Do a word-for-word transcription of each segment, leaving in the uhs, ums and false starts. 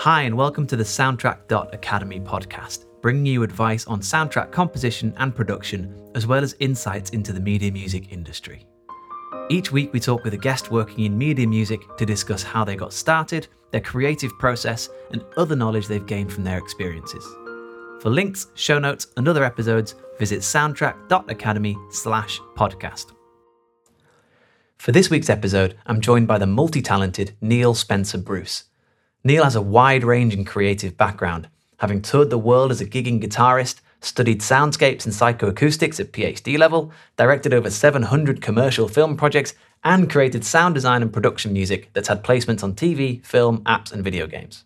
Hi and welcome to the Soundtrack.Academy podcast, bringing you advice on soundtrack composition and production, as well as insights into the media music industry. Each week we talk with a guest working in media music to discuss how they got started, their creative process, and other knowledge they've gained from their experiences. For links, show notes, and other episodes, visit soundtrack.academy slash podcast. For this week's episode, I'm joined by the multi-talented Neil Spencer Bruce. Neil has a wide range and creative background, having toured the world as a gigging guitarist, studied soundscapes and psychoacoustics at PhD level, directed over seven hundred commercial film projects, and created sound design and production music that's had placements on T V, film, apps, and video games.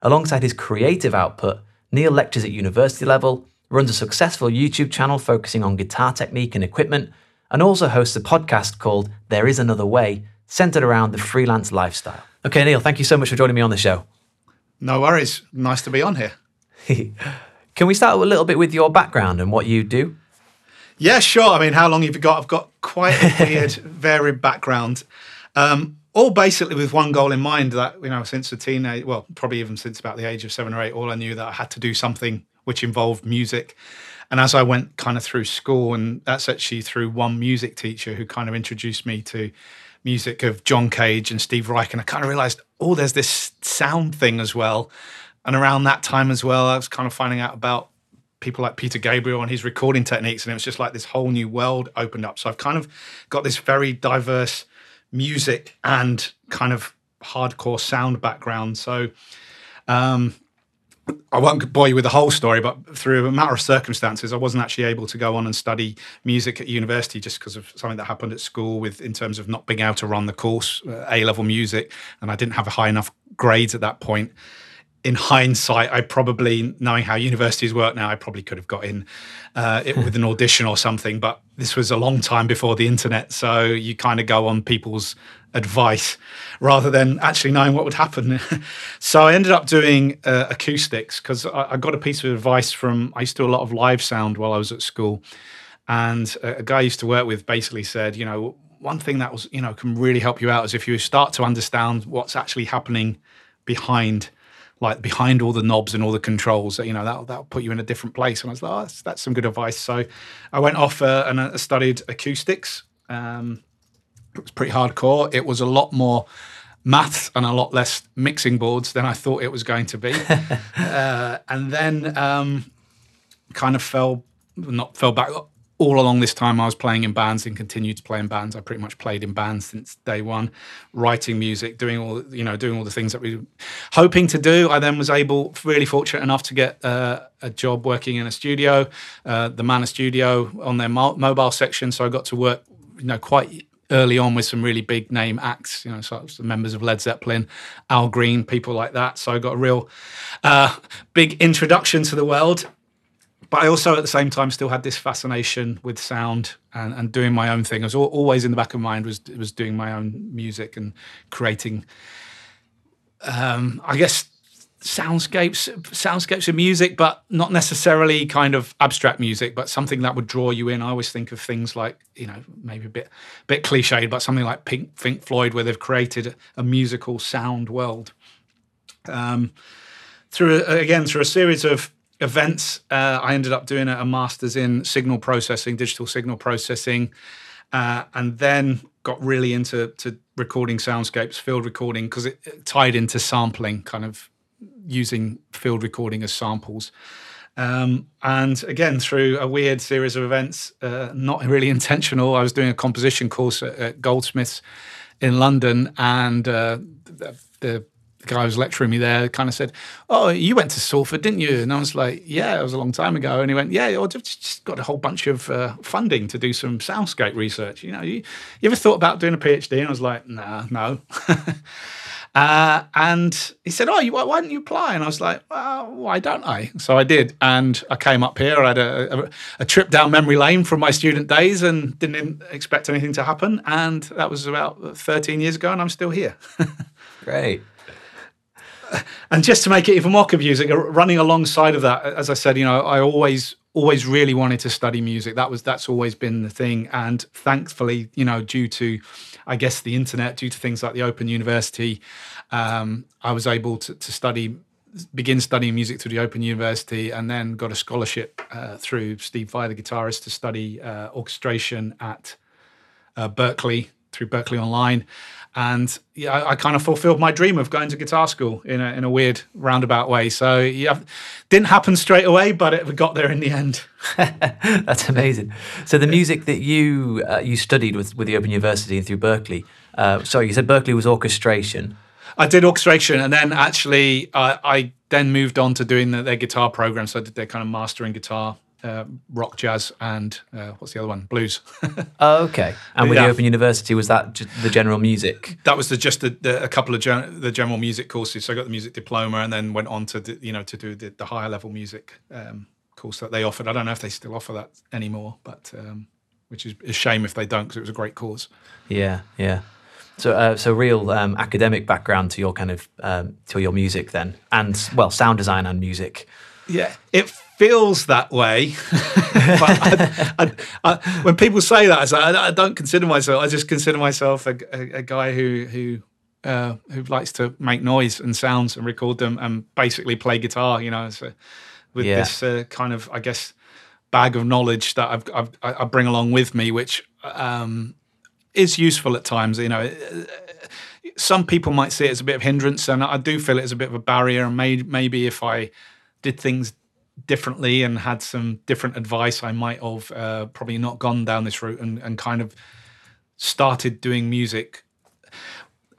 Alongside his creative output, Neil lectures at university level, runs a successful YouTube channel focusing on guitar technique and equipment, and also hosts a podcast called There Is Another Way, centered around the freelance lifestyle. Okay, Neil, thank you so much for joining me on the show. No worries. Nice to be on here. Can we start a little bit with your background and what you do? Yeah, sure. I mean, how long have you got? I've got quite a weird, varied background. Um, all basically with one goal in mind that, you know, since a teenage, well, probably even since about the age of seven or eight, all I knew that I had to do something which involved music. And as I went kind of through school, and that's actually through one music teacher who kind of introduced me to music of John Cage and Steve Reich. And I kind of realized, oh, there's this sound thing as well. And around that time as well, I was kind of finding out about people like Peter Gabriel and his recording techniques. And it was just like this whole new world opened up. So I've kind of got this very diverse music and kind of hardcore sound background. So um, I won't bore you with the whole story, but through a matter of circumstances, I wasn't actually able to go on and study music at university just because of something that happened at school with in terms of not being able to run the course, uh, A-level music. And I didn't have high enough grades at that point. In hindsight, I probably, knowing how universities work now, I probably could have got in uh, it with an audition or something, but this was a long time before the internet, so you kind of go on people's advice rather than actually knowing what would happen. So I ended up doing uh, acoustics because I, I got a piece of advice from, I used to do a lot of live sound while I was at school, and a, a guy I used to work with basically said, you know, one thing that was, you know, can really help you out is if you start to understand what's actually happening behind like behind all the knobs and all the controls, you know, that'll, that'll put you in a different place. And I was like, oh, that's, that's some good advice. So I went off uh, and I studied acoustics. Um, it was pretty hardcore. It was a lot more maths and a lot less mixing boards than I thought it was going to be. uh, and then um, kind of fell, not fell back. All along this time, I was playing in bands and continued to play in bands. I pretty much played in bands since day one, writing music, doing all you know, doing all the things that we were hoping to do. I then was able, really fortunate enough, to get uh, a job working in a studio, uh, the Manor Studio, on their mo- mobile section. So I got to work, you know, quite early on with some really big name acts, you know, such as the members of Led Zeppelin, Al Green, people like that. So I got a real uh, big introduction to the world. But I also, at the same time, still had this fascination with sound and, and doing my own thing. I was al- always in the back of my mind was was doing my own music and creating, um, I guess, soundscapes, soundscapes of music, but not necessarily kind of abstract music, but something that would draw you in. I always think of things like, you know, maybe a bit bit cliched, but something like Pink, Pink Floyd, where they've created a musical sound world. Um, through again through a series of events, uh, I ended up doing a, a master's in signal processing, digital signal processing, uh, and then got really into to recording soundscapes, field recording, because it, it tied into sampling, kind of using field recording as samples. Um, and again, through a weird series of events, uh, not really intentional, I was doing a composition course at, at Goldsmiths in London, and uh, the, the The guy who was lecturing me there kind of said, oh, you went to Salford, didn't you? And I was like, yeah, it was a long time ago. And he went, yeah, I've just got a whole bunch of uh, funding to do some soundscape research. You know, you, you ever thought about doing a PhD? And I was like, nah, no. uh, and he said, oh, you, why, why didn't you apply? And I was like, well, why don't I? So I did. And I came up here. I had a, a, a trip down memory lane from my student days and didn't expect anything to happen. And that was about thirteen years ago, and I'm still here. Great. And just to make it even more confusing, running alongside of that, as I said, you know, I always always really wanted to study music. That was that's always been the thing. And thankfully, you know, due to, I guess, the internet, due to things like the Open University, um, I was able to, to study, begin studying music through the Open University, and then got a scholarship uh, through Steve Vai, the guitarist, to study uh, orchestration at uh, Berklee through Berklee Online. And yeah, I, I kind of fulfilled my dream of going to guitar school in a, in a weird roundabout way. So yeah, didn't happen straight away, but it got there in the end. That's amazing. So the music that you uh, you studied with, with the Open University and through Berklee, uh, sorry, you said Berklee was orchestration. I did orchestration, and then actually uh, I then moved on to doing the, their guitar program. So I did their kind of mastering guitar. Uh, rock, jazz, and uh, what's the other one? Blues. Oh, okay. And with yeah. the Open University, was that just the general music? That was the, just the, the, a couple of gen, the general music courses. So I got the music diploma, and then went on to do, you know to do the, the higher level music um, course that they offered. I don't know if they still offer that anymore, but um, which is a shame if they don't, because it was a great course. Yeah, yeah. So, uh, so real um, academic background to your kind of um, to your music then, and well, sound design and music. Yeah, it feels that way. I, I, I, when people say that, I, say, I, I don't consider myself. I just consider myself a, a, a guy who who uh, who likes to make noise and sounds and record them and basically play guitar. You know, so with yeah. this uh, kind of, I guess, bag of knowledge that I've, I've, I bring along with me, which um, is useful at times. You know. Some people might see it as a bit of hindrance, and I do feel it as a bit of a barrier. And may, maybe if I did things differently and had some different advice, I might have uh, probably not gone down this route and, and kind of started doing music.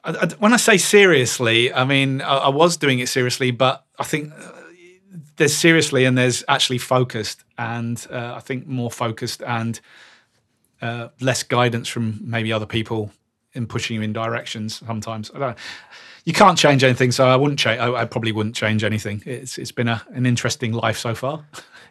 I, I, when I say seriously, I mean, I, I was doing it seriously, but I think there's seriously and there's actually focused, and uh, I think more focused and uh, less guidance from maybe other people in pushing you in directions sometimes. I don't know. You can't change anything, so I wouldn't change. I, I probably wouldn't change anything. It's it's been a, an interesting life so far.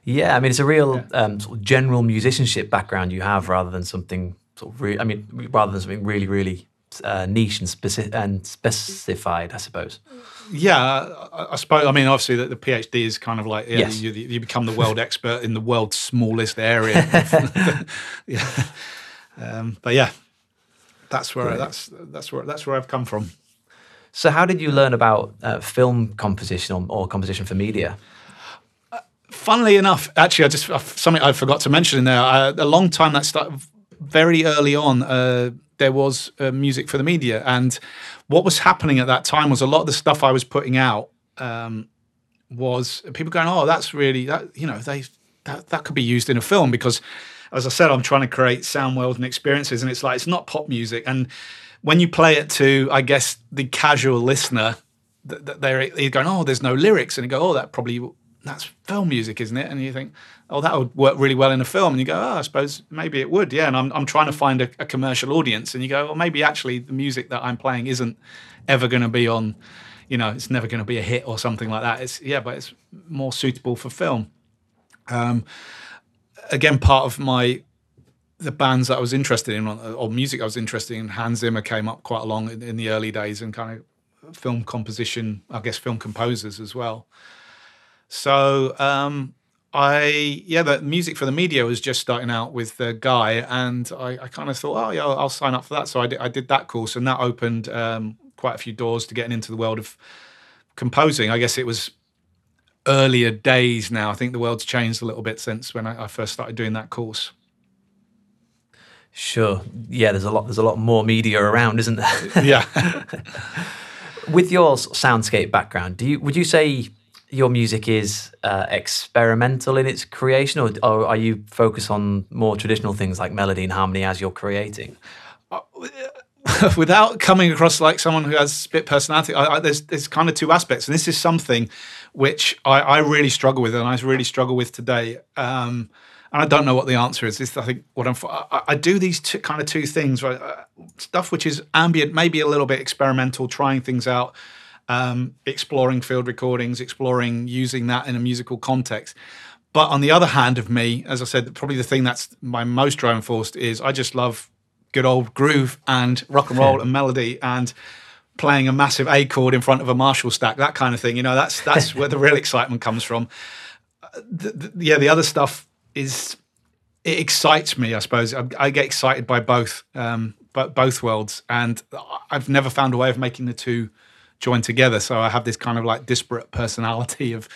Yeah, I mean, it's a real yeah. um, sort of general musicianship background you have, rather than something sort of. Re- I mean, rather than something really, really uh, niche and specific and specified, I suppose. Yeah, I, I suppose. I mean, obviously, the, the PhD is kind of like yeah, yes. you, you become the world expert in the world's smallest area. yeah, um, but yeah, that's where I, that's that's where that's where I've come from. So how did you learn about uh, film composition or, or composition for media? Uh, funnily enough, actually, I just uh, something I forgot to mention in there. Uh, a long time that started very early on. Uh, there was uh, music for the media, and what was happening at that time was a lot of the stuff I was putting out um, was people going, "Oh, that's really that you know they that, that could be used in a film," because, as I said, I'm trying to create sound worlds and experiences, and it's like it's not pop music. And when you play it to, I guess, the casual listener, they're going, "Oh, there's no lyrics," and you go, "Oh, that probably that's film music, isn't it?" And you think, "Oh, that would work really well in a film." And you go, "Oh, I suppose maybe it would, yeah." And I'm I'm trying to find a, a commercial audience, and you go, "Well, maybe actually the music that I'm playing isn't ever going to be on, you know, it's never going to be a hit or something like that." It's yeah, but it's more suitable for film. Um, again, part of my the bands that I was interested in, or music I was interested in, Hans Zimmer came up quite along in, in the early days, and kind of film composition, I guess film composers as well. So um, I, yeah, the music for the media was just starting out with the guy, and I, I kind of thought, oh yeah, I'll, I'll sign up for that. So I did, I did that course, and that opened um, quite a few doors to getting into the world of composing. I guess it was earlier days now. I think the world's changed a little bit since when I, I first started doing that course. Sure. Yeah, there's a lot. There's a lot more media around, isn't there? Yeah. With your soundscape background, do you would you say your music is uh, experimental in its creation, or, or are you focused on more traditional things like melody and harmony as you're creating? Without coming across like someone who has split personality, I, I, there's there's kind of two aspects, and this is something which I, I really struggle with, and I really struggle with today. Um, And I don't know what the answer is. This, I think, what I'm. I, I do these two, kind of two things, right? Uh, stuff which is ambient, maybe a little bit experimental, trying things out, um, exploring field recordings, exploring using that in a musical context. But on the other hand, of me, as I said, probably the thing that's my most driving force is I just love good old groove and rock and roll and melody and playing a massive A chord in front of a Marshall stack, that kind of thing. You know, that's that's where the real excitement comes from. The, the, yeah, the other stuff is it excites me, I suppose. I, I get excited by both, um, but both worlds, and I've never found a way of making the two join together. So I have this kind of like disparate personality of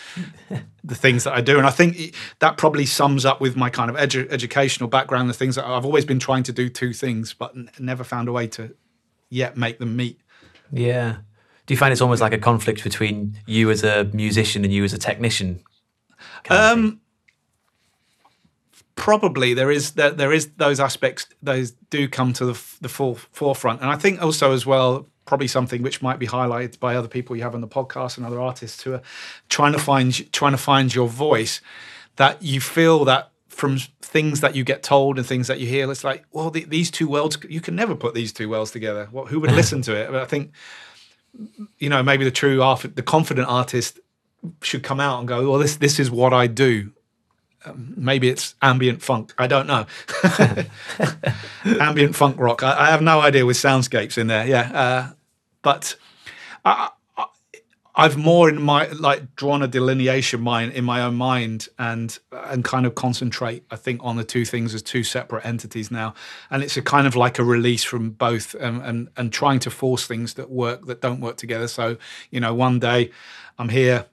the things that I do, and I think that probably sums up with my kind of edu- educational background, the things that I've always been trying to do two things, but n- never found a way to yet make them meet. Yeah. Do you find it's almost like a conflict between you as a musician and you as a technician? Um, probably there is there, there is those aspects. Those do come to the, the full forefront, and I think also as well probably something which might be highlighted by other people you have on the podcast and other artists who are trying to find trying to find your voice. That you feel that from things that you get told and things that you hear, it's like, well, the, these two worlds, you can never put these two worlds together. Well, who would listen to it? But I think, you know, maybe the true art, the confident artist should come out and go, well, this this is what I do. Um, maybe it's ambient funk. I don't know. Ambient funk rock. I, I have no idea with soundscapes in there. Yeah, uh, but I, I, I've more in my like drawn a delineation mine in my own mind and and kind of concentrate, I think, on the two things as two separate entities now. And it's a kind of like a release from both, and and, and trying to force things that work that don't work together. So, you know, one day I'm here,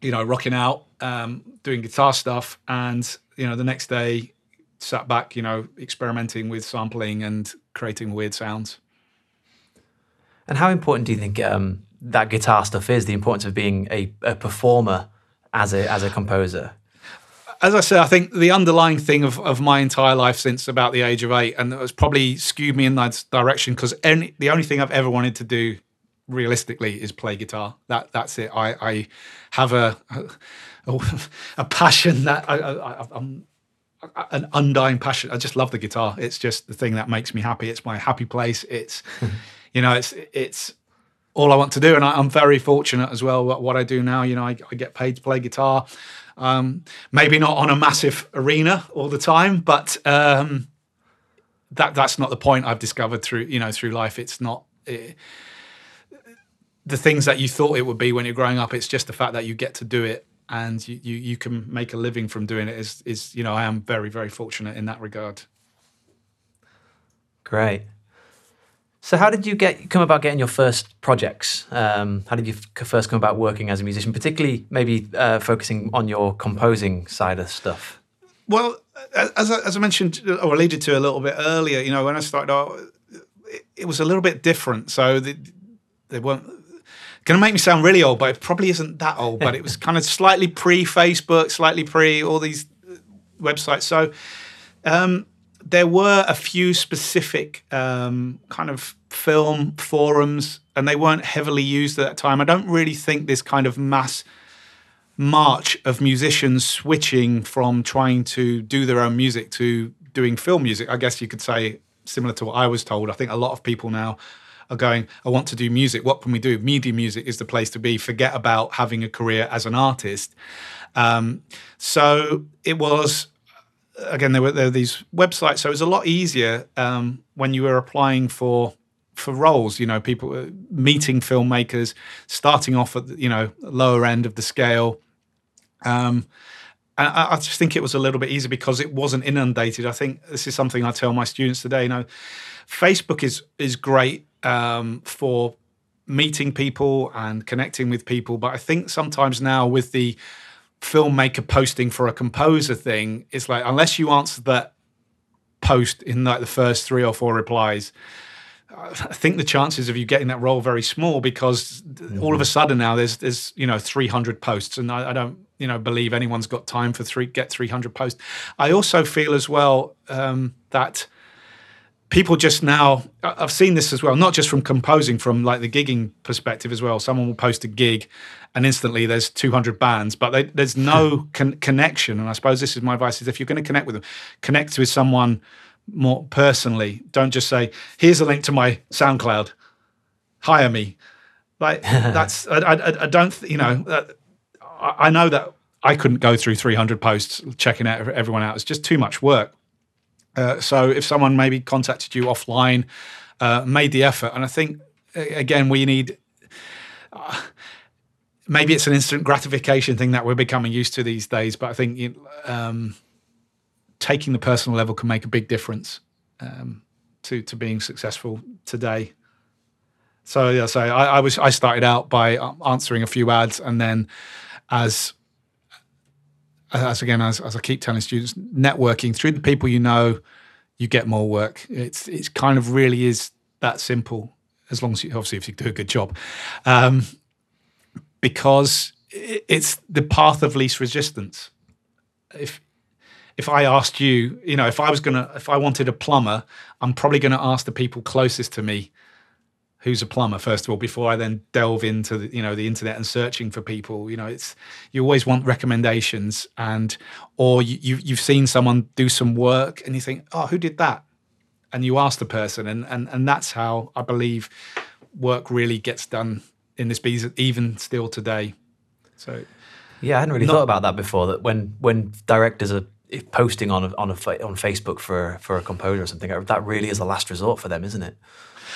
you know, rocking out, um, doing guitar stuff, and, you know, the next day sat back, you know, experimenting with sampling and creating weird sounds. And how important do you think um, that guitar stuff is, the importance of being a, a performer as a as a composer? As I said, I think the underlying thing of, of my entire life since about the age of eight, and it was probably skewed me in that direction, because any, the only thing I've ever wanted to do realistically is play guitar. That that's it. I, I have a, a a passion that I, I I'm an undying passion. I just love the guitar. It's just the thing that makes me happy. It's my happy place. It's you know it's it's all I want to do. And I, I'm very fortunate as well. What, what I do now, you know, I, I get paid to play guitar. Um, maybe not on a massive arena all the time, but um, that that's not the point. I've discovered through you know through life. It's not. It, the things that you thought it would be when you're growing up, it's just the fact that you get to do it and you, you, you can make a living from doing it is, is, you know, I am very, very fortunate in that regard. Great. So how did you get come about getting your first projects? Um, how did you first come about working as a musician, particularly maybe uh, focusing on your composing side of stuff? Well, as I, as I mentioned or alluded to a little bit earlier, you know, when I started out, it, it was a little bit different. So the, they weren't... Going to make me sound really old, but it probably isn't that old, but it was kind of slightly pre-Facebook, slightly pre-all these websites. So um, there were a few specific um, kind of film forums, and they weren't heavily used at that time. I don't really think this kind of mass march of musicians switching from trying to do their own music to doing film music, I guess you could say, similar to what I was told. I think a lot of people now are going, I want to do music, what can we do? Media music is the place to be, forget about having a career as an artist. Um, so it was, again, there were, there were these websites, so it was a lot easier um, when you were applying for for roles, you know, people meeting filmmakers, starting off at, you know, lower end of the scale. Um, and I, I just think it was a little bit easier because it wasn't inundated. I think this is something I tell my students today, you know, Facebook is is great, Um, for meeting people and connecting with people. But I think sometimes now with the filmmaker posting for a composer thing, it's like, unless you answer that post in like the first three or four replies, I think the chances of you getting that role very small, because mm-hmm. all of a sudden now there's, there's you know, three hundred posts, and I, I don't, you know, believe anyone's got time for three, get three hundred posts. I also feel as well um, that people just now, I've seen this as well, not just from composing, from like the gigging perspective as well. Someone will post a gig and instantly there's two hundred bands, but they, there's no con- connection. And I suppose this is my advice, is if you're going to connect with them, connect with someone more personally. Don't just say, here's a link to my SoundCloud, hire me. Like that's, I, I, I don't, you know, that, I, I know that I couldn't go through three hundred posts checking out everyone out. It's just too much work. Uh, so if someone maybe contacted you offline, uh, made the effort, and I think, again, we need, uh, maybe it's an instant gratification thing that we're becoming used to these days, but I think um, taking the personal level can make a big difference um, to to being successful today. So yeah, so I, I was I started out by answering a few ads, and then as as again as, as I keep telling students, networking through the people you know, you get more work. It's it's kind of really is that simple. As long as you obviously if you do a good job, um, because it's the path of least resistance. If if I asked you, you know, if I was gonna, if I wanted a plumber, I'm probably gonna ask the people closest to me who's a plumber first of all, before I then delve into the, you know, the internet and searching for people. You know, it's you always want recommendations, and or you, you you've seen someone do some work and you think, oh, who did that? And you ask the person, and and and that's how I believe work really gets done in this business, even still today. So, yeah, I hadn't really not, thought about that before. That when when directors are posting on a, on a, on Facebook for for a composer or something, that really is a last resort for them, isn't it?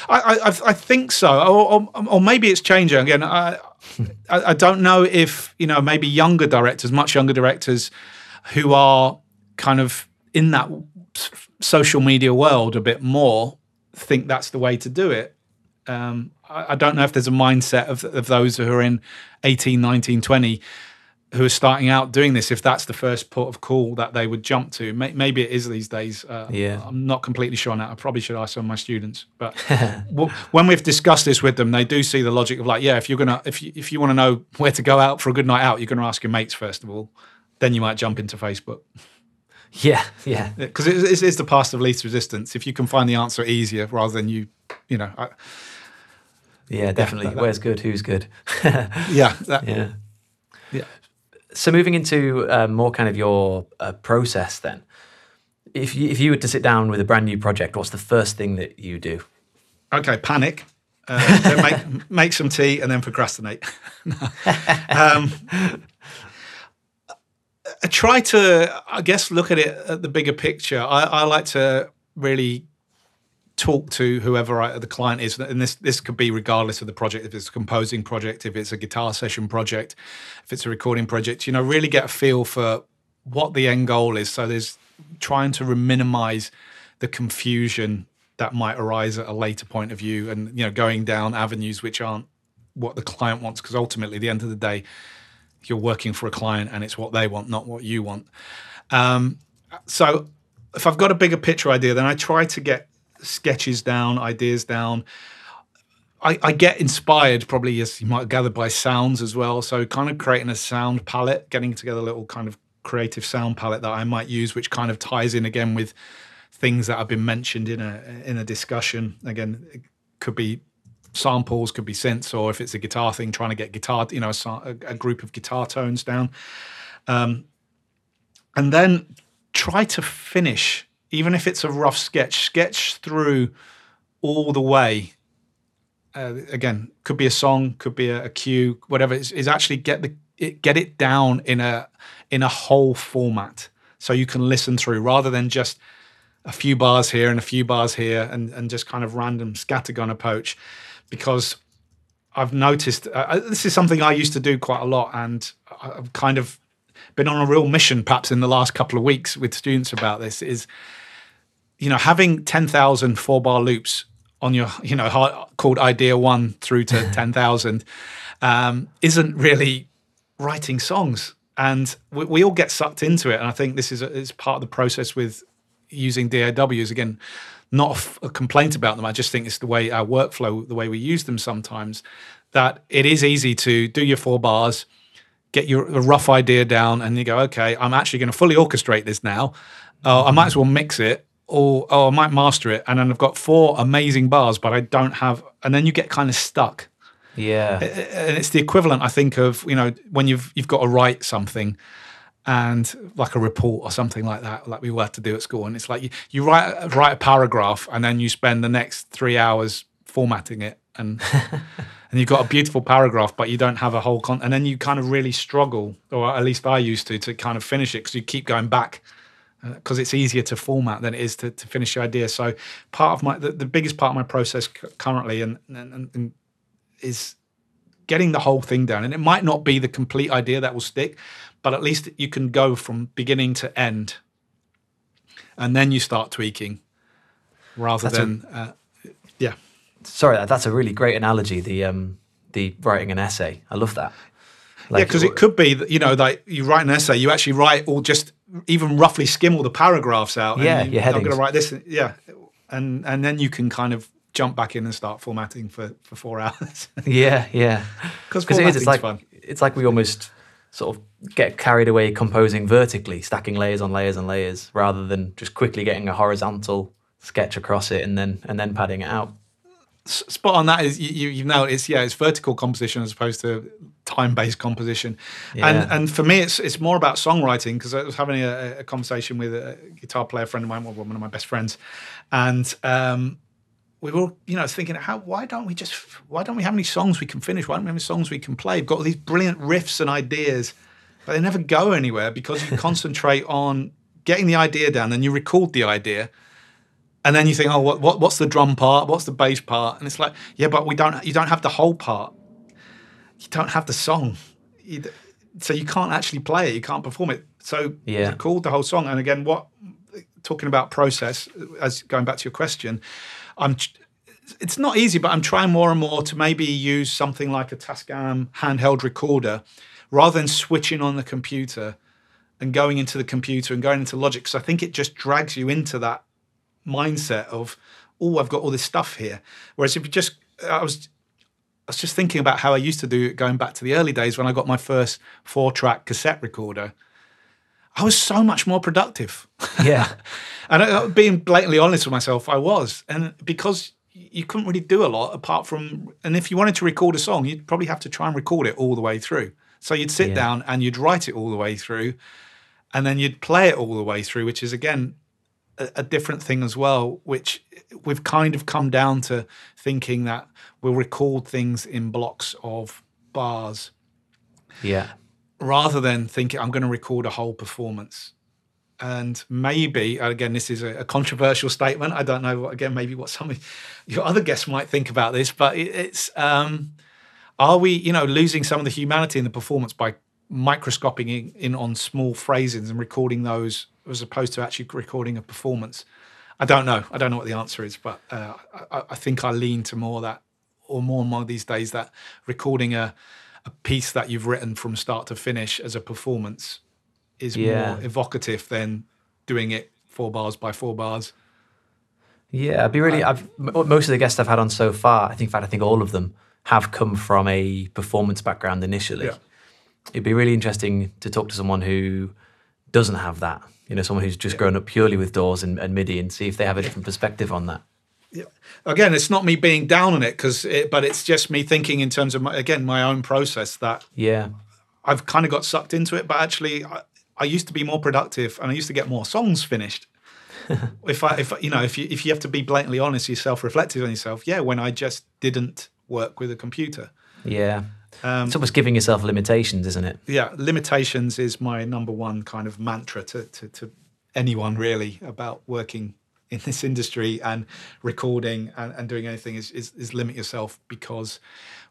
I I, I think so, or, or or maybe it's changing again. I I don't know if you know maybe younger directors, much younger directors, who are kind of in that social media world a bit more, think that's the way to do it. Um, I, I don't know if there's a mindset of, of those who are in eighteen, nineteen, twenty who are starting out doing this, if that's the first port of call that they would jump to. May, maybe it is these days. Uh, yeah. I'm not completely sure on that. I probably should ask some of my students. But w- when we've discussed this with them, they do see the logic of like, yeah, if you're gonna, if you, if you want to know where to go out for a good night out, you're going to ask your mates first of all. Then you might jump into Facebook. Yeah, yeah. Because it, it's, it's the path of least resistance. If you can find the answer easier rather than you, you know. I, yeah, definitely. That, that, Where's good? Who's good? yeah. That, yeah. Yeah. So moving into uh, more kind of your uh, process then, if you, if you were to sit down with a brand new project, what's the first thing that you do? Okay, panic. Uh, then make, make some tea and then procrastinate. um I try to, I guess, look at it at the bigger picture. I, I like to really talk to whoever I, the client is, and this this could be regardless of the project. If it's a composing project, if it's a guitar session project, if it's a recording project, you know, really get a feel for what the end goal is. So there's trying to minimize the confusion that might arise at a later point of view, and you know, going down avenues which aren't what the client wants, because ultimately, at the end of the day, you're working for a client and it's what they want, not what you want. Um, so if I've got a bigger picture idea, then I try to get sketches down, ideas down. I, I get inspired, probably, as you might gather, by sounds as well. So kind of creating a sound palette, getting together a little kind of creative sound palette that I might use, which kind of ties in again with things that have been mentioned in a in a discussion. Again, it could be samples, could be synths, or if it's a guitar thing, trying to get guitar, you know, a, a group of guitar tones down. Um, and then try to finish, even if it's a rough sketch, sketch through all the way. Uh, again, could be a song, could be a, a cue, whatever. It's, it's actually get the it, get it down in a in a whole format, so you can listen through rather than just a few bars here and a few bars here and, and just kind of random scattergun approach. Because I've noticed, uh, this is something I used to do quite a lot, and I've kind of been on a real mission perhaps in the last couple of weeks with students about this, is, you know, having ten thousand four-bar loops on your, you know, hard, called idea one through to ten thousand um, isn't really writing songs. And we, we all get sucked into it. And I think this is, a, is part of the process with using D A Ws. Again, not a complaint about them. I just think it's the way our workflow, the way we use them sometimes, that it is easy to do your four bars, get your a rough idea down, and you go, okay, I'm actually going to fully orchestrate this now. Uh, I might as well mix it, or, or I might master it. And then I've got four amazing bars, but I don't have, and then you get kind of stuck. Yeah. And it's the equivalent, I think, of, you know, when you've you've got to write something, and like a report or something like that, like we were to do at school. And it's like you, you write write a paragraph and then you spend the next three hours formatting it. And and you've got a beautiful paragraph, but you don't have a whole con. And then you kind of really struggle, or at least I used to, to kind of finish it, because you keep going back, because uh, it's easier to format than it is to, to finish your idea. So part of my, the, the biggest part of my process currently and, and, and is getting the whole thing down. And it might not be the complete idea that will stick, but at least you can go from beginning to end and then you start tweaking rather that's than a, uh, yeah. Sorry, that's a really great analogy. The um, the writing an essay, I love that. Like, yeah, because it could be that, you know, like you write an essay, you actually write all just even roughly skim all the paragraphs out. Yeah, and you, your headings. I'm going to write this. Yeah, and and then you can kind of jump back in and start formatting for for four hours. Yeah, yeah. Because it is. It's like fun. It's like we almost sort of get carried away composing vertically, stacking layers on layers and layers, rather than just quickly getting a horizontal sketch across it and then and then padding it out. Spot on. That is, you you know, it's yeah, it's vertical composition as opposed to time-based composition, yeah. and and for me, it's it's more about songwriting, because I was having a, a conversation with a guitar player friend of mine, one of my best friends, and um, we were, you know, thinking, how why don't we just why don't we have any songs we can finish? Why don't we have any songs we can play? We've got all these brilliant riffs and ideas, but they never go anywhere because you concentrate on getting the idea down, and you record the idea. And then you think, oh, what, what, what's the drum part? What's the bass part? And it's like, yeah, but we don't. You don't have the whole part. You don't have the song, you, so you can't actually play it. You can't perform it. So yeah. Record the whole song. And again, what talking about process? As going back to your question, I'm. It's not easy, but I'm trying more and more to maybe use something like a Tascam handheld recorder, rather than switching on the computer, and going into the computer and going into Logic. So I think it just drags you into that mindset of, oh, I've got all this stuff here. Whereas if you just, I was, I was just thinking about how I used to do it going back to the early days when I got my first four-track cassette recorder. I was so much more productive. Yeah, and I, being blatantly honest with myself, I was, and because you couldn't really do a lot apart from, and if you wanted to record a song, you'd probably have to try and record it all the way through. So you'd sit yeah. down and you'd write it all the way through, and then you'd play it all the way through, which is again. A different thing as well, which we've kind of come down to thinking that we'll record things in blocks of bars, yeah, rather than thinking I'm going to record a whole performance. And maybe, again, this is a controversial statement. I don't know. Again, maybe what some of your other guests might think about this, but it's um, are we, you know, losing some of the humanity in the performance by microscoping in, in on small phrasings and recording those, as opposed to actually recording a performance? I don't know. I don't know what the answer is, but uh, I, I think I lean to more that, or more and more these days, that recording a, a piece that you've written from start to finish as a performance is yeah. more evocative than doing it four bars by four bars. Yeah, I'd be really. Um, I've, most of the guests I've had on so far, I think, in fact, I think all of them have come from a performance background initially. Yeah. It'd be really interesting to talk to someone who doesn't have that. You know, someone who's just yeah. grown up purely with D A Ws and, and MIDI, and see if they have a different perspective on that. Yeah. Again, it's not me being down on it, because, it, but it's just me thinking in terms of my, again my own process that yeah, I've kind of got sucked into it. But actually, I, I used to be more productive, and I used to get more songs finished. if I, if you know, if you if you have to be blatantly honest, you're self-reflective on yourself. Yeah, when I just didn't work with a computer. Yeah. Um, it's almost giving yourself limitations, isn't it? Yeah, limitations is my number one kind of mantra to, to, to anyone really about working in this industry and recording and, and doing anything is, is, is limit yourself, because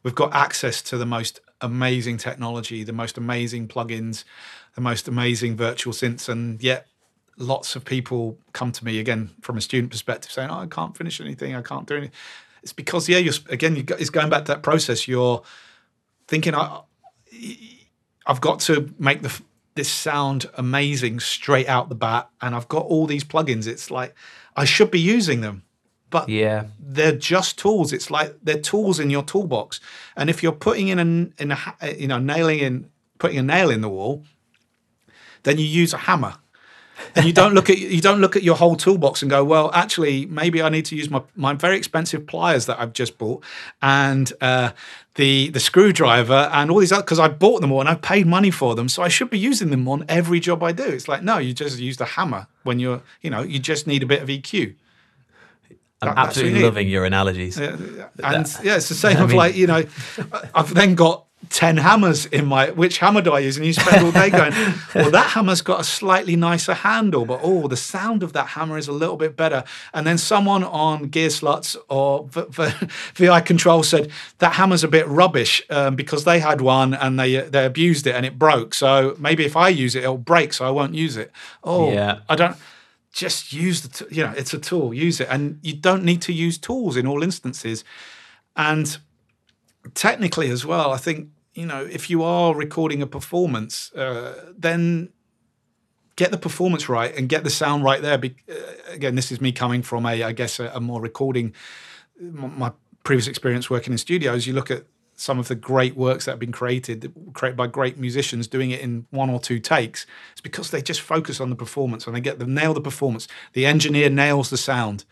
we've got access to the most amazing technology, the most amazing plugins, the most amazing virtual synths, and yet lots of people come to me, again, from a student perspective saying, oh, I can't finish anything, I can't do anything. It's because, yeah, you're again, you've got, it's going back to that process, you're... Thinking, I, I've got to make the, this sound amazing straight out the bat, and I've got all these plugins. It's like I should be using them, but yeah. they're just tools. It's like they're tools in your toolbox. And if you're putting in a, in a you know nailing in putting a nail in the wall, then you use a hammer, and you don't look at you don't look at your whole toolbox and go, well, actually, maybe I need to use my my very expensive pliers that I've just bought, and. Uh, The the screwdriver and all these other, because I bought them all and I paid money for them, so I should be using them on every job I do. It's like, no, you just use the hammer when you're, you know, you just need a bit of E Q. I'm that, absolutely you loving your analogies. Yeah, and that, yeah, it's the same. I of mean, like, you know, I've then got ten hammers in my. Which hammer do I use? And you spend all day going, well, that hammer's got a slightly nicer handle, but oh, the sound of that hammer is a little bit better. And then someone on Gear Sluts or v- v- V I Control said that hammer's a bit rubbish um, because they had one and they they abused it and it broke. So maybe if I use it, it'll break, so I won't use it. Oh, yeah. I don't. just use the t- you know, it's a tool, use it. And you don't need to use tools in all instances. And technically as well, I think, you know, if you are recording a performance, uh, then get the performance right and get the sound right there. Be- uh, again, this is me coming from a, I guess, a, a more recording, my previous experience working in studios. You look at some of the great works that have been created, created by great musicians doing it in one or two takes. It's because they just focus on the performance and they get the nail the performance. The engineer nails the sound.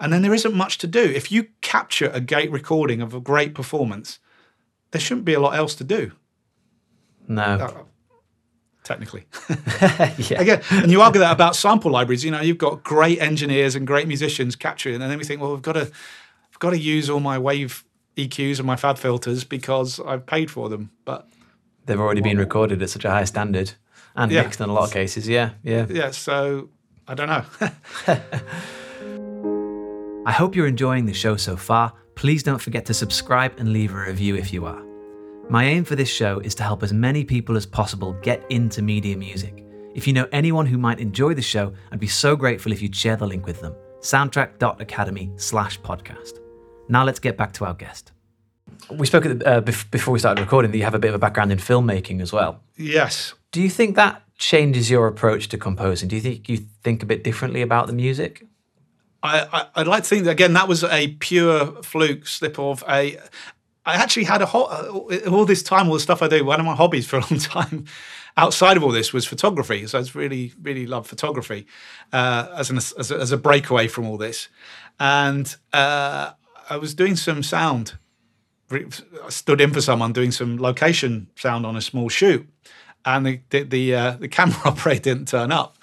And then there isn't much to do. If you capture a great recording of a great performance, there shouldn't be a lot else to do. No. Uh, technically. Yeah. Again, and you argue that about sample libraries. You know, you've got great engineers and great musicians capturing, and then we think, well, we've got to, I've got to use all my wave E Qs and my fab filters because I've paid for them. But they've already well, been recorded at such a high standard and yeah. mixed in a lot of cases. Yeah, yeah. Yeah, so I don't know. I hope you're enjoying the show so far. Please don't forget to subscribe and leave a review if you are. My aim for this show is to help as many people as possible get into media music. If you know anyone who might enjoy the show, I'd be so grateful if you'd share the link with them. Soundtrack.Academy slash podcast. Now let's get back to our guest. We spoke at the, uh, bef- before we started recording that you have a bit of a background in filmmaking as well. Yes. Do you think that changes your approach to composing? Do you think you think a bit differently about the music? I, I, I'd like to think that, again, that was a pure fluke slip of a... I actually had a ho- all this time, all the stuff I do, one of my hobbies for a long time outside of all this was photography. So I really, really loved photography uh, as, an, as, a, as a breakaway from all this. And uh, I was doing some sound. I stood in for someone doing some location sound on a small shoot. And the, the, the, uh, the camera operator didn't turn up.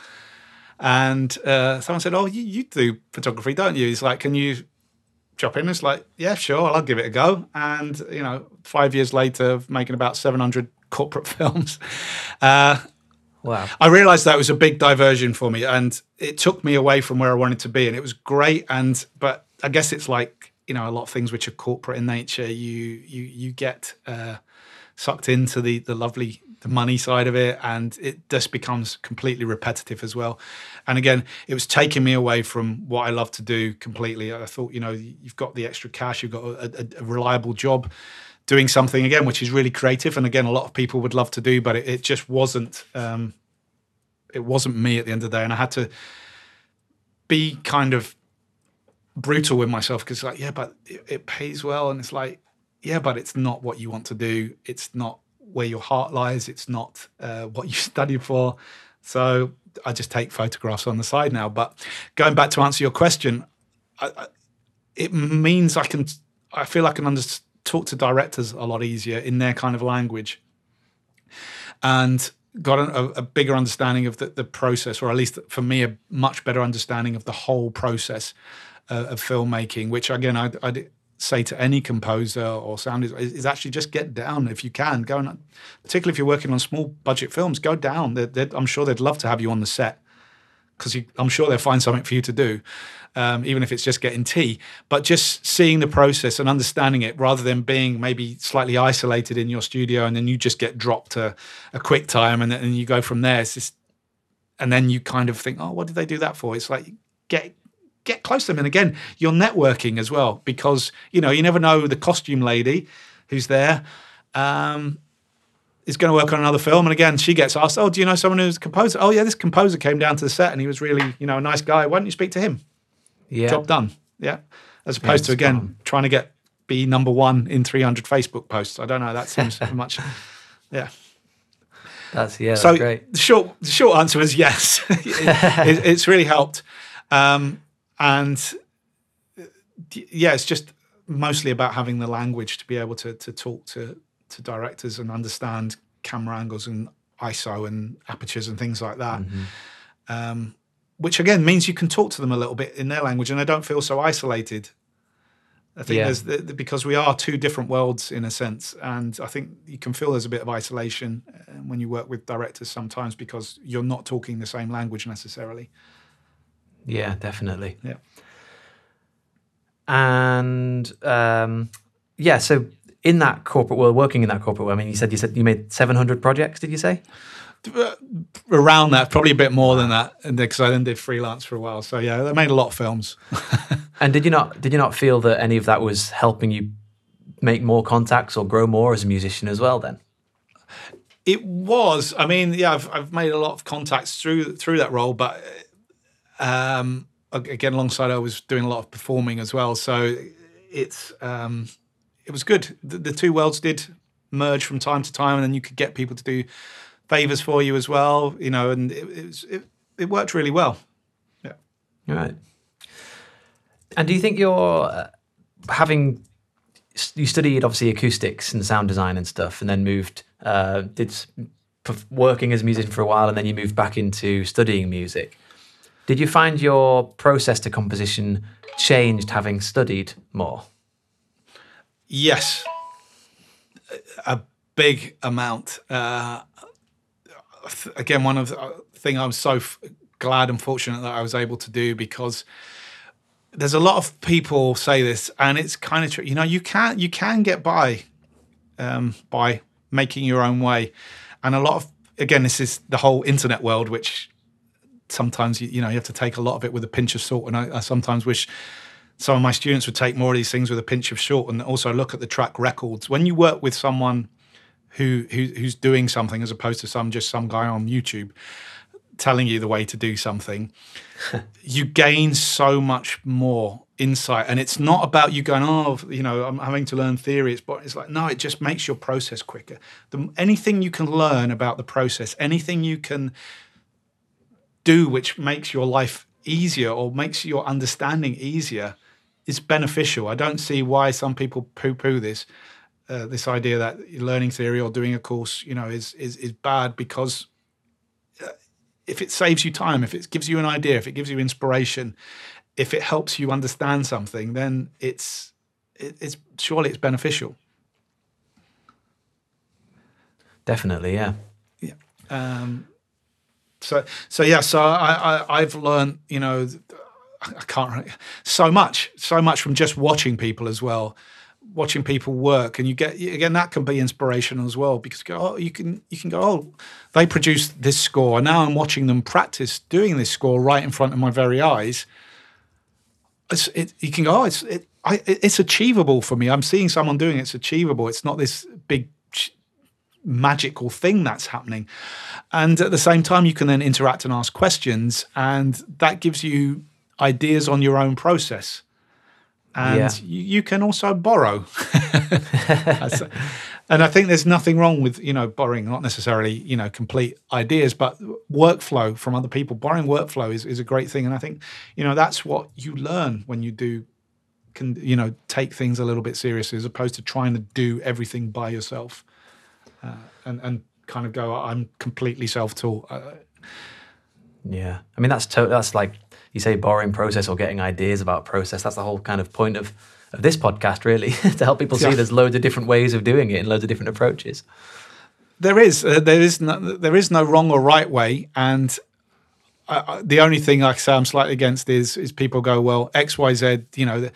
And uh, someone said, oh, you, you do photography, don't you? He's like, can you drop in? It's like, yeah, sure, I'll give it a go. And, you know, five years later, of making about seven hundred corporate films. Uh, wow. I realised that was a big diversion for me, and it took me away from where I wanted to be, and it was great. And but I guess it's like, you know, a lot of things which are corporate in nature, you you you get uh, sucked into the the lovely... the money side of it, and it just becomes completely repetitive as well. And again, it was taking me away from what I love to do completely. I thought, you know, you've got the extra cash, you've got a, a, a reliable job doing something, again, which is really creative. And again, a lot of people would love to do, but it, it just wasn't, um, it wasn't me at the end of the day. And I had to be kind of brutal with myself because, like, yeah, but it, it pays well. And it's like, yeah, but it's not what you want to do. It's not where your heart lies, it's not uh, what you studied for. So I just take photographs on the side now. But going back to answer your question, I, I, it means I can, I feel I can under, talk to directors a lot easier in their kind of language, and got a, a bigger understanding of the, the process, or at least for me, a much better understanding of the whole process uh, of filmmaking, which again, I, I did. say to any composer or sound is, is actually just get down if you can. Go and, particularly if you're working on small budget films, go down. They're, they're, I'm sure they'd love to have you on the set because I'm sure they'll find something for you to do, um, even if it's just getting tea. But just seeing the process and understanding it rather than being maybe slightly isolated in your studio and then you just get dropped a, a quick time and then you go from there. It's just, and then you kind of think, oh, what did they do that for? It's like, get... get close to them. And again, you're networking as well, because, you know, you never know the costume lady who's there um, is going to work on another film. And again, she gets asked, oh, do you know someone who's a composer? Oh yeah, this composer came down to the set and he was really, you know, a nice guy. Why don't you speak to him? Yeah. Job done. Yeah. As opposed yeah, to, again, dumb. trying to get, be number one in three hundred Facebook posts. I don't know. That seems much. Yeah. That's, yeah, so that's great. The short, the short answer is yes. it, it, it's really helped. Um, And yeah, it's just mostly about having the language to be able to to talk to, to directors and understand camera angles and I S O and apertures and things like that. Mm-hmm. Um, which again means you can talk to them a little bit in their language and they don't feel so isolated. I think yeah. there's the, the, because we are two different worlds in a sense. And I think you can feel there's a bit of isolation when you work with directors sometimes because you're not talking the same language necessarily. Yeah, definitely. Yeah. And um, yeah, so in that corporate world, working in that corporate world, I mean, you said you said you made seven hundred projects, did you say? around that, probably a bit more than that, because I then did freelance for a while. So yeah, I made a lot of films. And did you not did you not feel that any of that was helping you make more contacts or grow more as a musician as well then? It was. I mean, yeah, I've I've made a lot of contacts through through that role, but um, again, alongside I was doing a lot of performing as well. So it's um, it was good. The, the two worlds did merge from time to time, and then you could get people to do favors for you as well, you know, and it it, was, it, it worked really well. Yeah. All right. And do you think you're uh, having? You studied obviously acoustics and sound design and stuff, and then moved, uh, did working as a musician for a while, and then you moved back into studying music. Did you find your process to composition changed having studied more? Yes, a big amount. Uh, again, one of the thing I'm so f- glad and fortunate that I was able to do, because there's a lot of people say this, and it's kind of true. You know, you can you can get by um, by making your own way, and a lot of, again, this is the whole internet world, which sometimes you, you know you have to take a lot of it with a pinch of salt. And I, I sometimes wish some of my students would take more of these things with a pinch of salt, and also look at the track records when you work with someone Who, who who's doing something, as opposed to some just some guy on YouTube telling you the way to do something. You gain so much more insight, and it's not about you going, oh, you know, I'm having to learn theory. It's but it's like, no, it just makes your process quicker. The, anything you can learn about the process, anything you can do which makes your life easier or makes your understanding easier, is beneficial. I don't see why some people poo-poo this. Uh, this idea that learning theory or doing a course, you know, is is is bad, because if it saves you time, if it gives you an idea, if it gives you inspiration, if it helps you understand something, then it's it, it's surely it's beneficial. Definitely, yeah, yeah. Um, so so yeah, so I, I I've learned, you know, I can't so much so much from just watching people as well. Watching people work, and you get, again, that can be inspirational as well, because you go, oh, you can you can go, oh, they produced this score, and now I'm watching them practice doing this score right in front of my very eyes. It's, it, you can go, oh, it's it, I, it's achievable for me. I'm seeing someone doing it. It's achievable. It's not this big magical thing that's happening. And at the same time, you can then interact and ask questions, and that gives you ideas on your own process. And yeah. you, you can also borrow. And I think there's nothing wrong with, you know, borrowing, not necessarily, you know, complete ideas, but workflow from other people. Borrowing workflow is, is a great thing. And I think, you know, that's what you learn when you do, can, you know, take things a little bit seriously, as opposed to trying to do everything by yourself uh, and, and kind of go, I'm completely self-taught. Uh, yeah. I mean, that's to- that's like, you say borrowing process or getting ideas about process. That's the whole kind of point of, of this podcast, really, to help people see yeah. There's loads of different ways of doing it and loads of different approaches. There is. Uh, there is no, there is no wrong or right way. And I, I, the only thing I say I'm slightly against is is people go, well, X, Y, Z, you know,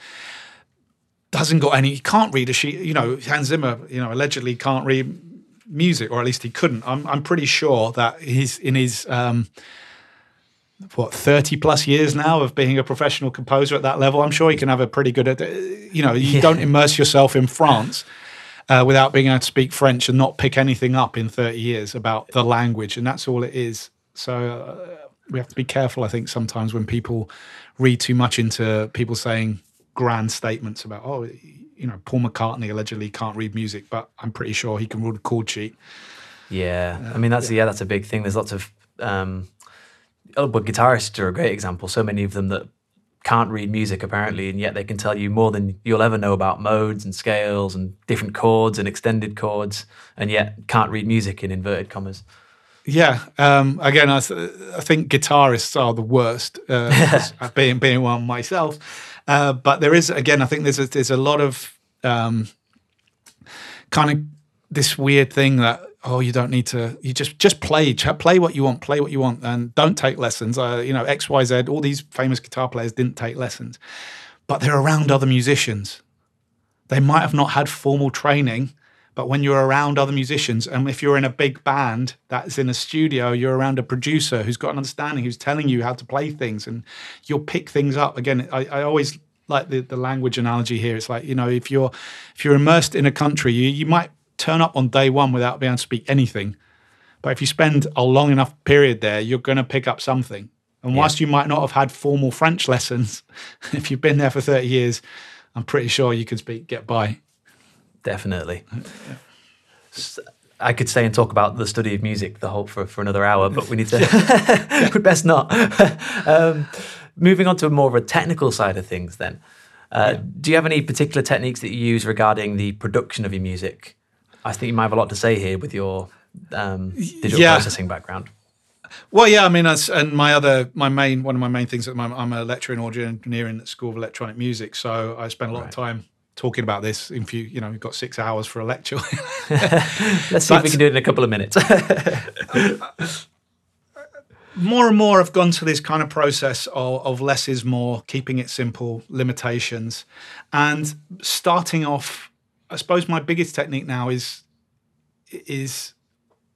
doesn't got any, you can't read a sheet, you know, Hans Zimmer, you know, allegedly can't read music, or at least he couldn't. I'm, I'm pretty sure that he's in his... Um, what, thirty plus years now of being a professional composer at that level, I'm sure you can have a pretty good, you know, you yeah. don't immerse yourself in France uh, without being able to speak French and not pick anything up in thirty years about the language. And that's all it is. So uh, we have to be careful, I think, sometimes when people read too much into people saying grand statements about, oh, you know, Paul McCartney allegedly can't read music, but I'm pretty sure he can read a chord sheet. Yeah. Uh, I mean, that's, yeah. yeah, that's a big thing. There's lots of, um, Oh, but guitarists are a great example. So many of them that can't read music, apparently, and yet they can tell you more than you'll ever know about modes and scales and different chords and extended chords, and yet can't read music in inverted commas. Yeah. Um, again, I, I think guitarists are the worst, uh, being being one myself. Uh, but there is, again, I think there's a, there's a lot of um, kind of this weird thing that, oh, you don't need to, you just, just play, play what you want, play what you want, and don't take lessons. Uh, you know, X, Y, Z, all these famous guitar players didn't take lessons, but they're around other musicians. They might have not had formal training, But when you're around other musicians, and if you're in a big band that's in a studio, you're around a producer who's got an understanding, who's telling you how to play things, and you'll pick things up. Again, I, I always like the, the language analogy here. It's like, you know, if you're if you're immersed in a country, you, you might turn up on day one without being able to speak anything. But if you spend a long enough period there, you're going to pick up something. And whilst yeah. you might not have had formal French lessons, if you've been there for thirty years, I'm pretty sure you could speak, get by. Definitely. So I could stay and talk about the study of music the whole for, for another hour, but we need to we'd best not. um, moving on to more of a technical side of things then. Uh, yeah. Do you have any particular techniques that you use regarding the production of your music? I think you might have a lot to say here with your um, digital yeah. processing background. Well, yeah, I mean, and my other, my main, one of my main things at the moment, I'm a lecturer in audio engineering at School of Electronic Music, so I spend a lot right. of time talking about this. If you, you know, we've got six hours for a lecture. Let's see but, if we can do it in a couple of minutes. More and more I've gone to this kind of process of, of less is more, keeping it simple, limitations. And starting off, I suppose my biggest technique now is is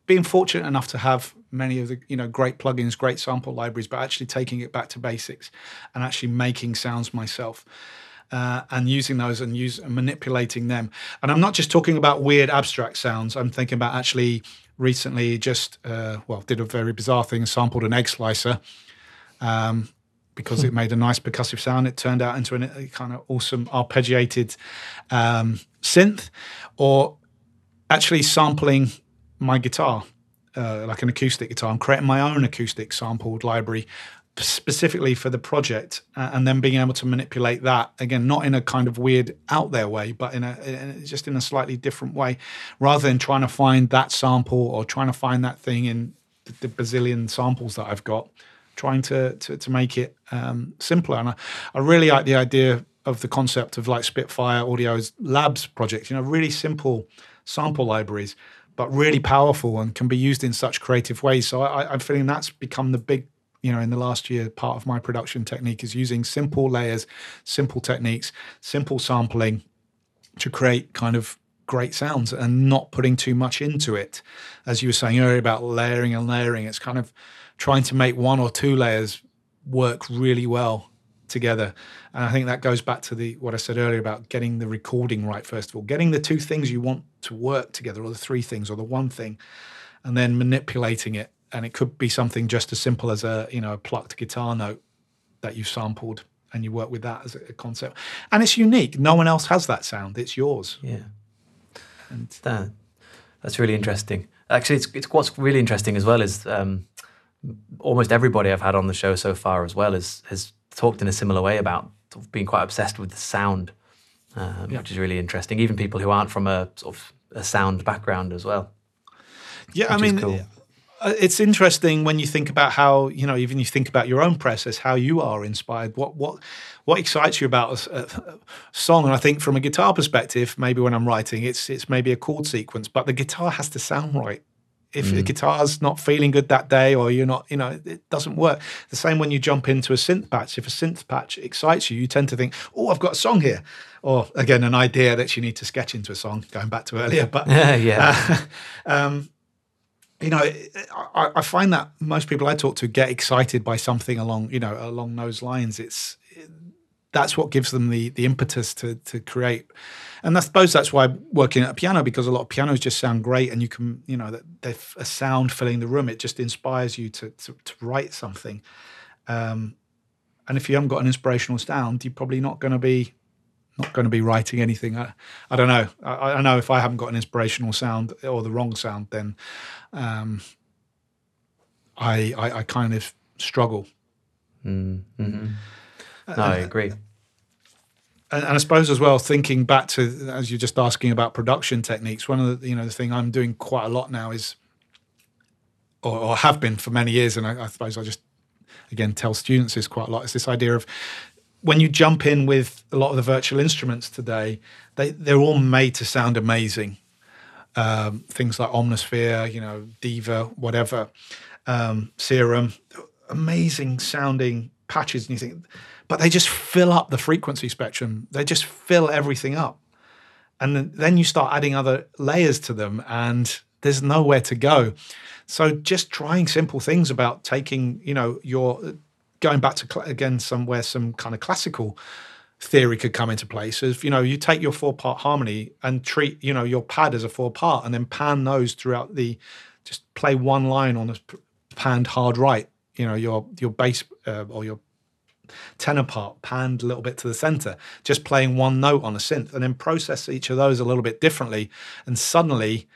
being fortunate enough to have many of the, you know, great plugins, great sample libraries, but actually taking it back to basics and actually making sounds myself. Uh, and using those and use and manipulating them. And I'm not just talking about weird abstract sounds. I'm thinking about actually recently just, uh, well, did a very bizarre thing, sampled an egg slicer um, because it made a nice percussive sound. It turned out into an, a kind of awesome arpeggiated um, synth, or actually sampling my guitar, uh, like an acoustic guitar. I'm creating my own acoustic sampled library specifically for the project, uh, and then being able to manipulate that again, not in a kind of weird out there way, but in a, in a just in a slightly different way, rather than trying to find that sample or trying to find that thing in the, the bazillion samples that I've got, trying to to, to make it um, simpler. And I, I really like the idea of the concept of like Spitfire Audio's Labs project, you know, really simple sample libraries, but really powerful and can be used in such creative ways. So I, I'm feeling that's become the big, you know, in the last year, part of my production technique is using simple layers, simple techniques, simple sampling to create kind of great sounds and not putting too much into it. As you were saying earlier about layering and layering, it's kind of trying to make one or two layers work really well together. And I think that goes back to the what I said earlier about getting the recording right, first of all, getting the two things you want to work together, or the three things, or the one thing, and then manipulating it. And it could be something just as simple as a, you know, a plucked guitar note that you sampled, and you work with that as a concept. And it's unique. No one else has that sound. It's yours. Yeah. And that, that's really interesting. Actually, it's, it's what's really interesting as well is um, almost everybody I've had on the show so far as well is, has talked in a similar way about being quite obsessed with the sound, um, yeah. which is really interesting. Even people who aren't from a sort of a sound background as well. Yeah, I mean... Cool. Yeah. It's interesting when you think about how, you know, even you think about your own process, how you are inspired, what what what excites you about a, a song. And I think from a guitar perspective, maybe when I'm writing, it's it's maybe a chord sequence, but the guitar has to sound right. If mm. the guitar's not feeling good that day, or you're not, you know, it doesn't work. The same when you jump into a synth patch. If a synth patch excites you, you tend to think, oh, I've got a song here. Or, again, an idea that you need to sketch into a song, going back to earlier. But yeah. Uh, um, You know, I, I find that most people I talk to get excited by something along, you know, along those lines. It's that's what gives them the the impetus to to create, and I suppose that's why working at a piano, because a lot of pianos just sound great, and you can, you know, that they're a sound filling the room. It just inspires you to to, to write something, um, and if you haven't got an inspirational sound, you're probably not going to be. Not going to be writing anything. I, I don't know. I, I know if I haven't got an inspirational sound or the wrong sound, then um, I, I I kind of struggle. Mm-hmm. No, uh, I agree. And, and I suppose as well, thinking back to as you're just asking about production techniques, one of the you know the thing I'm doing quite a lot now is, or, or have been for many years, and I, I suppose I just again tell students this quite a lot. It's this idea of when you jump in with a lot of the virtual instruments today, they, they're all made to sound amazing. Um, things like Omnisphere, you know, Diva, whatever, um, Serum, amazing sounding patches and you think, but they just fill up the frequency spectrum. They just fill everything up. And then you start adding other layers to them and there's nowhere to go. So just trying simple things about taking, you know, your, going back to, again, somewhere some kind of classical theory could come into place is, you know, you take your four-part harmony and treat, you know, your pad as a four-part and then pan those throughout the, just play one line on a panned hard right, you know, your, your bass uh, or your tenor part panned a little bit to the center, just playing one note on a synth, and then process each of those a little bit differently. And suddenly,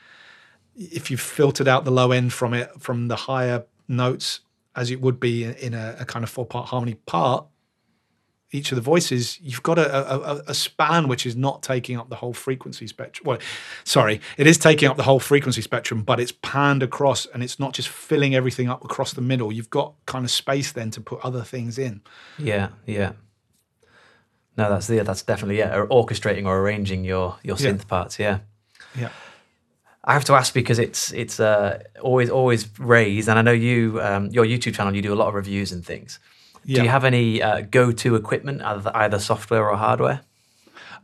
if you've filtered out the low end from it, from the higher notes, as it would be in a, a kind of four-part harmony part, each of the voices, you've got a, a, a span which is not taking up the whole frequency spectrum. Well, sorry, it is taking up the whole frequency spectrum, but it's panned across and it's not just filling everything up across the middle. You've got kind of space then to put other things in. Yeah, yeah. No, that's the, that's definitely, yeah, or orchestrating or arranging your, your synth yeah. parts, yeah. Yeah. I have to ask because it's it's uh, always always raised, and I know you, um, your YouTube channel, you do a lot of reviews and things. Yeah. Do you have any uh, go-to equipment, either software or hardware?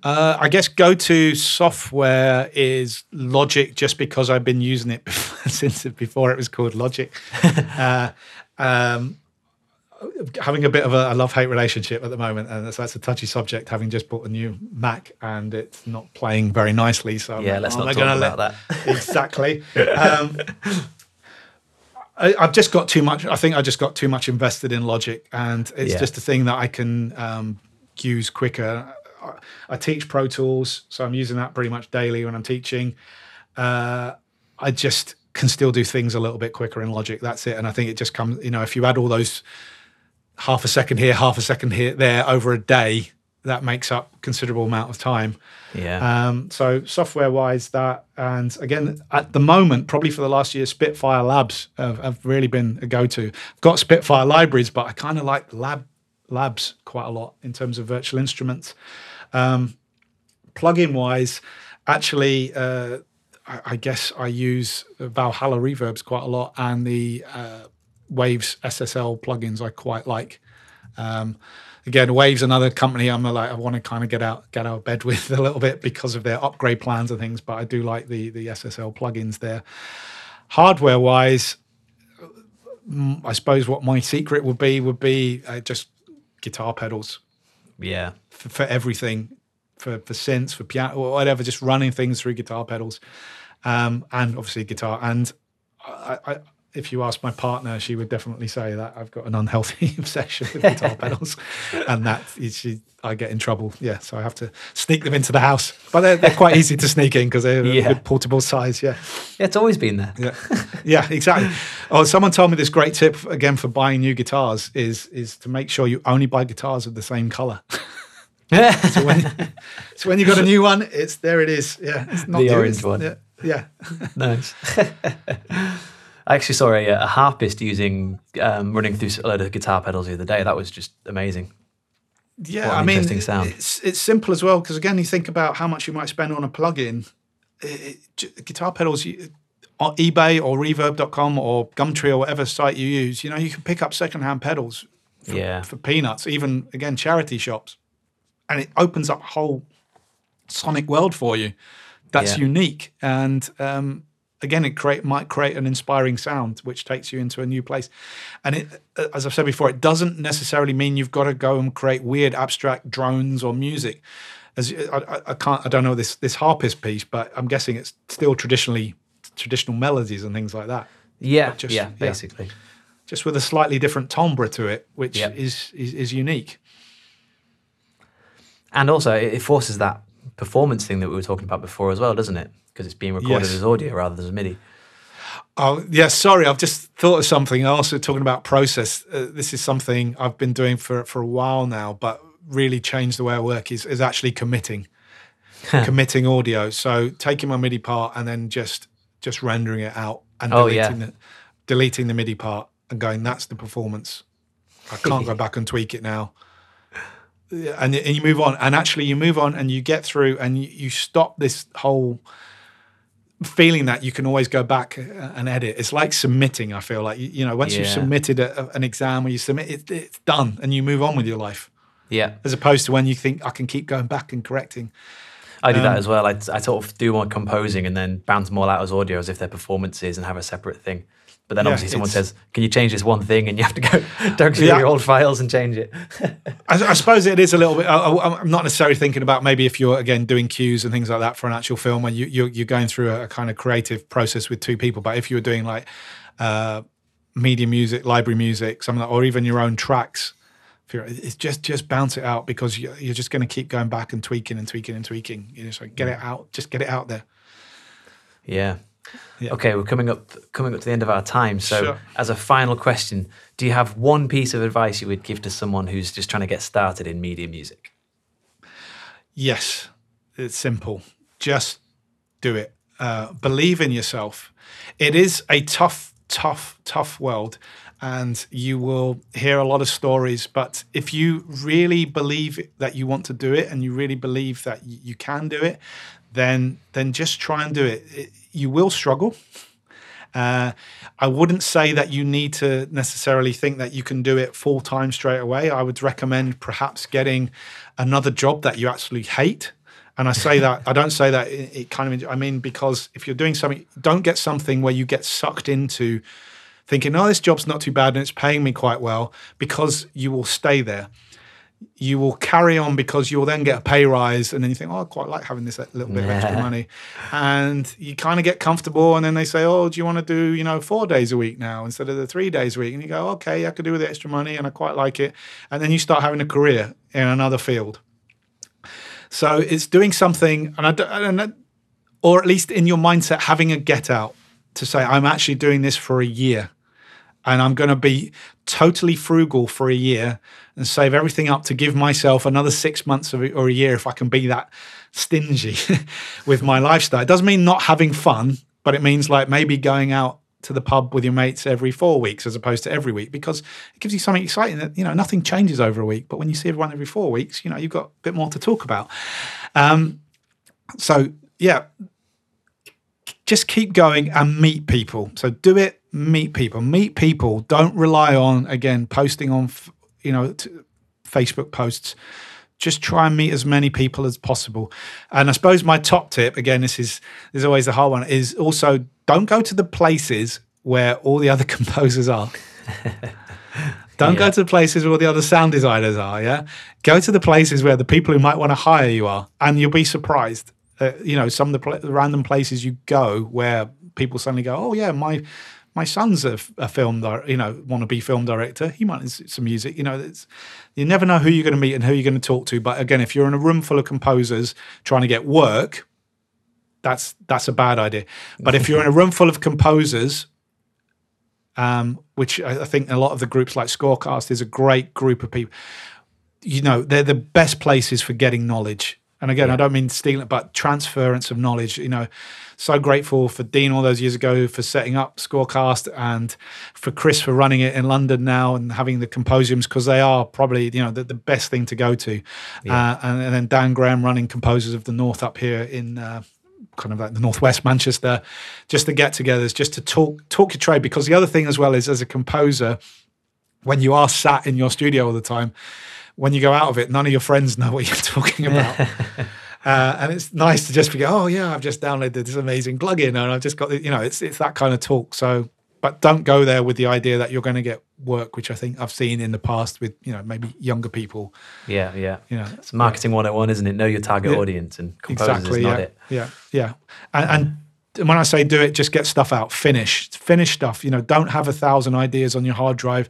Uh, I guess go-to software is Logic, just because I've been using it before, since before it was called Logic. uh, um, having a bit of a, a love-hate relationship at the moment, and so that's a touchy subject, having just bought a new Mac and it's not playing very nicely. So yeah, I'm, let's I'm not talk about let, that. Exactly. Um, I, I've just got too much. I think I just got too much invested in Logic, and it's yeah. just a thing that I can um, use quicker. I, I teach Pro Tools, so I'm using that pretty much daily when I'm teaching. Uh, I just can still do things a little bit quicker in Logic. That's it. And I think it just comes, you know, if you add all those half a second here, half a second here, there over a day, that makes up a considerable amount of time. Yeah. Um, so software-wise, that, and again, at the moment, probably for the last year, Spitfire Labs have, have really been a go-to. I've got Spitfire libraries, but I kind of like lab labs quite a lot in terms of virtual instruments. Um, plugin-wise, actually, uh, I, I guess I use Valhalla Reverbs quite a lot, and the uh, Waves S S L plugins I quite like. Um, Again, Waves, another company I'm like I want to kind of get out get out of bed with a little bit because of their upgrade plans and things, but I do like the the S S L plugins there. Hardware wise, I suppose what my secret would be would be uh, just guitar pedals. Yeah, for, for everything, for for synths, for piano, whatever. Just running things through guitar pedals, um, and obviously guitar. And I. I if you ask my partner, she would definitely say that I've got an unhealthy obsession with guitar pedals, and that is, she, I get in trouble. Yeah, so I have to sneak them into the house, but they're, they're quite easy to sneak in because they're yeah. a good portable size. Yeah. yeah, it's always been there. Yeah, yeah, exactly. Oh, someone told me this great tip again for buying new guitars is is to make sure you only buy guitars of the same color. so when so when you got a new one, it's there. It is. Yeah, it's not the new, orange it's, one. Yeah, yeah. Nice. I actually saw a, a harpist using um, running through a load of guitar pedals the other day. That was just amazing. Yeah, what an I mean, interesting sound. It's, it's simple as well because again, you think about how much you might spend on a plug-in. It, it, guitar pedals, you, on eBay or Reverb dot com or Gumtree or whatever site you use, you know, you can pick up secondhand pedals for, yeah. for peanuts. Even again, charity shops, and it opens up a whole sonic world for you. That's yeah. unique and. Um, Again, it create, might create an inspiring sound, which takes you into a new place. And it, as I've said before, it doesn't necessarily mean you've got to go and create weird abstract drones or music. As I, I can't, I don't know this this harpist piece, but I'm guessing it's still traditionally traditional melodies and things like that. Yeah, just, yeah, basically, yeah, just with a slightly different timbre to it, which yeah. is, is is unique. And also, it forces that performance thing that we were talking about before as well, doesn't it? Because it's being recorded yes. as audio rather than as MIDI. Oh, yeah, sorry, I've just thought of something. Also talking about process, uh, this is something I've been doing for, for a while now, but really changed the way I work is, is actually committing, committing audio. So taking my MIDI part and then just just rendering it out and oh, deleting, yeah. the, deleting the MIDI part and going, that's the performance. I can't go back and tweak it now. And, and you move on. And actually you move on and you get through and you, you stop this whole feeling that you can always go back and edit. It's like submitting, I feel like. You, you know, once yeah. you've submitted a, a, an exam or you submit, it, it's done and you move on with your life. Yeah. As opposed to when you think, I can keep going back and correcting. I do um, that as well. I, I sort of do my composing and then bounce them all out as audio as if they're performances and have a separate thing. But then yeah, obviously someone says, can you change this one thing? And you have to go, don't through yeah. your old files and change it. I, I suppose it is a little bit, I, I'm not necessarily thinking about maybe if you're, again, doing cues and things like that for an actual film when you, you're, you're going through a, a kind of creative process with two people. But if you were doing like uh, media music, library music, something like, or even your own tracks, it's just just bounce it out, because you're just going to keep going back and tweaking and tweaking and tweaking. You know, so get it out, just get it out there. Yeah. Yeah. Okay, we're coming up coming up to the end of our time. So sure. As a final question, do you have one piece of advice you would give to someone who's just trying to get started in media music? Yes, it's simple. Just do it. Uh, believe in yourself. It is a tough, tough, tough world, and you will hear a lot of stories. But if you really believe that you want to do it, and you really believe that you can do it, then then just try and do it. it You will struggle. Uh, I wouldn't say that you need to necessarily think that you can do it full time straight away. I would recommend perhaps getting another job that you actually hate. And I say that, I don't say that it, it kind of, I mean, because if you're doing something, don't get something where you get sucked into thinking, oh, this job's not too bad and it's paying me quite well, because you will stay there. You will carry on because you'll then get a pay rise, and then you think, oh, I quite like having this little bit yeah. of extra money. And you kind of get comfortable, and then they say, oh, do you want to do, you know, four days a week now instead of the three days a week? And you go, okay, I could do with the extra money and I quite like it. And then you start having a career in another field. So it's doing something, and I don't, I don't know, or at least in your mindset, having a get out to say, I'm actually doing this for a year. And I'm going to be totally frugal for a year and save everything up to give myself another six months of, or a year if I can be that stingy with my lifestyle. It doesn't mean not having fun, but it means like maybe going out to the pub with your mates every four weeks as opposed to every week, because it gives you something exciting that, you know, nothing changes over a week. But when you see everyone every four weeks, you know, you've got a bit more to talk about. Um, so, yeah, just keep going and meet people. So do it. Meet people, meet people. Don't rely on, again, posting on, you know, t- Facebook posts. Just try and meet as many people as possible. And I suppose my top tip, again, this is, this is always the hard one, is also don't go to the places where all the other composers are. Don't yeah. go to the places where all the other sound designers are, yeah? Go to the places where the people who might want to hire you are, and you'll be surprised. Uh, you know, some of the pl- random places you go where people suddenly go, oh, yeah, my... My son's a, a film, you know, want to be film director. He might need some music. You know, it's, you never know who you're going to meet and who you're going to talk to. But again, if you're in a room full of composers trying to get work, that's that's a bad idea. But if you're in a room full of composers, um, which I, I think a lot of the groups like Scorecast is a great group of people. You know, they're the best places for getting knowledge. And again, yeah. I don't mean stealing, but transference of knowledge. You know, so grateful for Dean all those years ago for setting up Scorecast, and for Chris for running it in London now and having the Composiums, because they are probably, you know, the, the best thing to go to. Yeah. Uh, and, and then Dan Graham running Composers of the North up here in uh, kind of like the Northwest Manchester, just the get-togethers, just to talk talk your trade. Because the other thing as well is, as a composer, when you are sat in your studio all the time, when you go out of it, none of your friends know what you're talking about. uh, and it's nice to just be, oh, yeah, I've just downloaded this amazing plugin, and I've just got, the, you know, it's it's that kind of talk. So, but don't go there with the idea that you're going to get work, which I think I've seen in the past with, you know, maybe younger people. Yeah, yeah. You know, it's marketing yeah. one oh one, isn't it? Know your target yeah. audience, and composers exactly, is not yeah, it. Yeah, yeah. And, yeah. and And when I say do it, just get stuff out. Finish. Finish stuff. You know, don't have a thousand ideas on your hard drive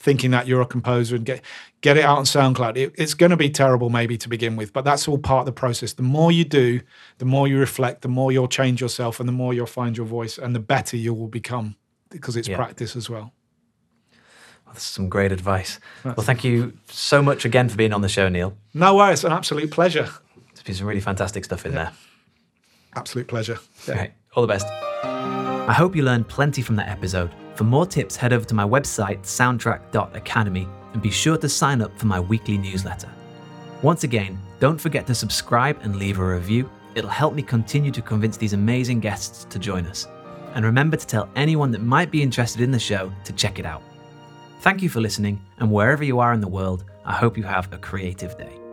thinking that you're a composer, and get get it out on SoundCloud. It, it's going to be terrible maybe to begin with, but that's all part of the process. The more you do, the more you reflect, the more you'll change yourself, and the more you'll find your voice, and the better you will become, because it's yeah. practice as well. Well, that's some great advice. That's well, thank you so much again for being on the show, Neil. No worries. An absolute pleasure. There's been some really fantastic stuff in yeah. there. Absolute pleasure. Yeah. All right. All the best. I hope you learned plenty from that episode. For more tips, head over to my website, soundtrack dot academy, and be sure to sign up for my weekly newsletter. Once again, don't forget to subscribe and leave a review. It'll help me continue to convince these amazing guests to join us. And remember to tell anyone that might be interested in the show to check it out. Thank you for listening, and wherever you are in the world, I hope you have a creative day.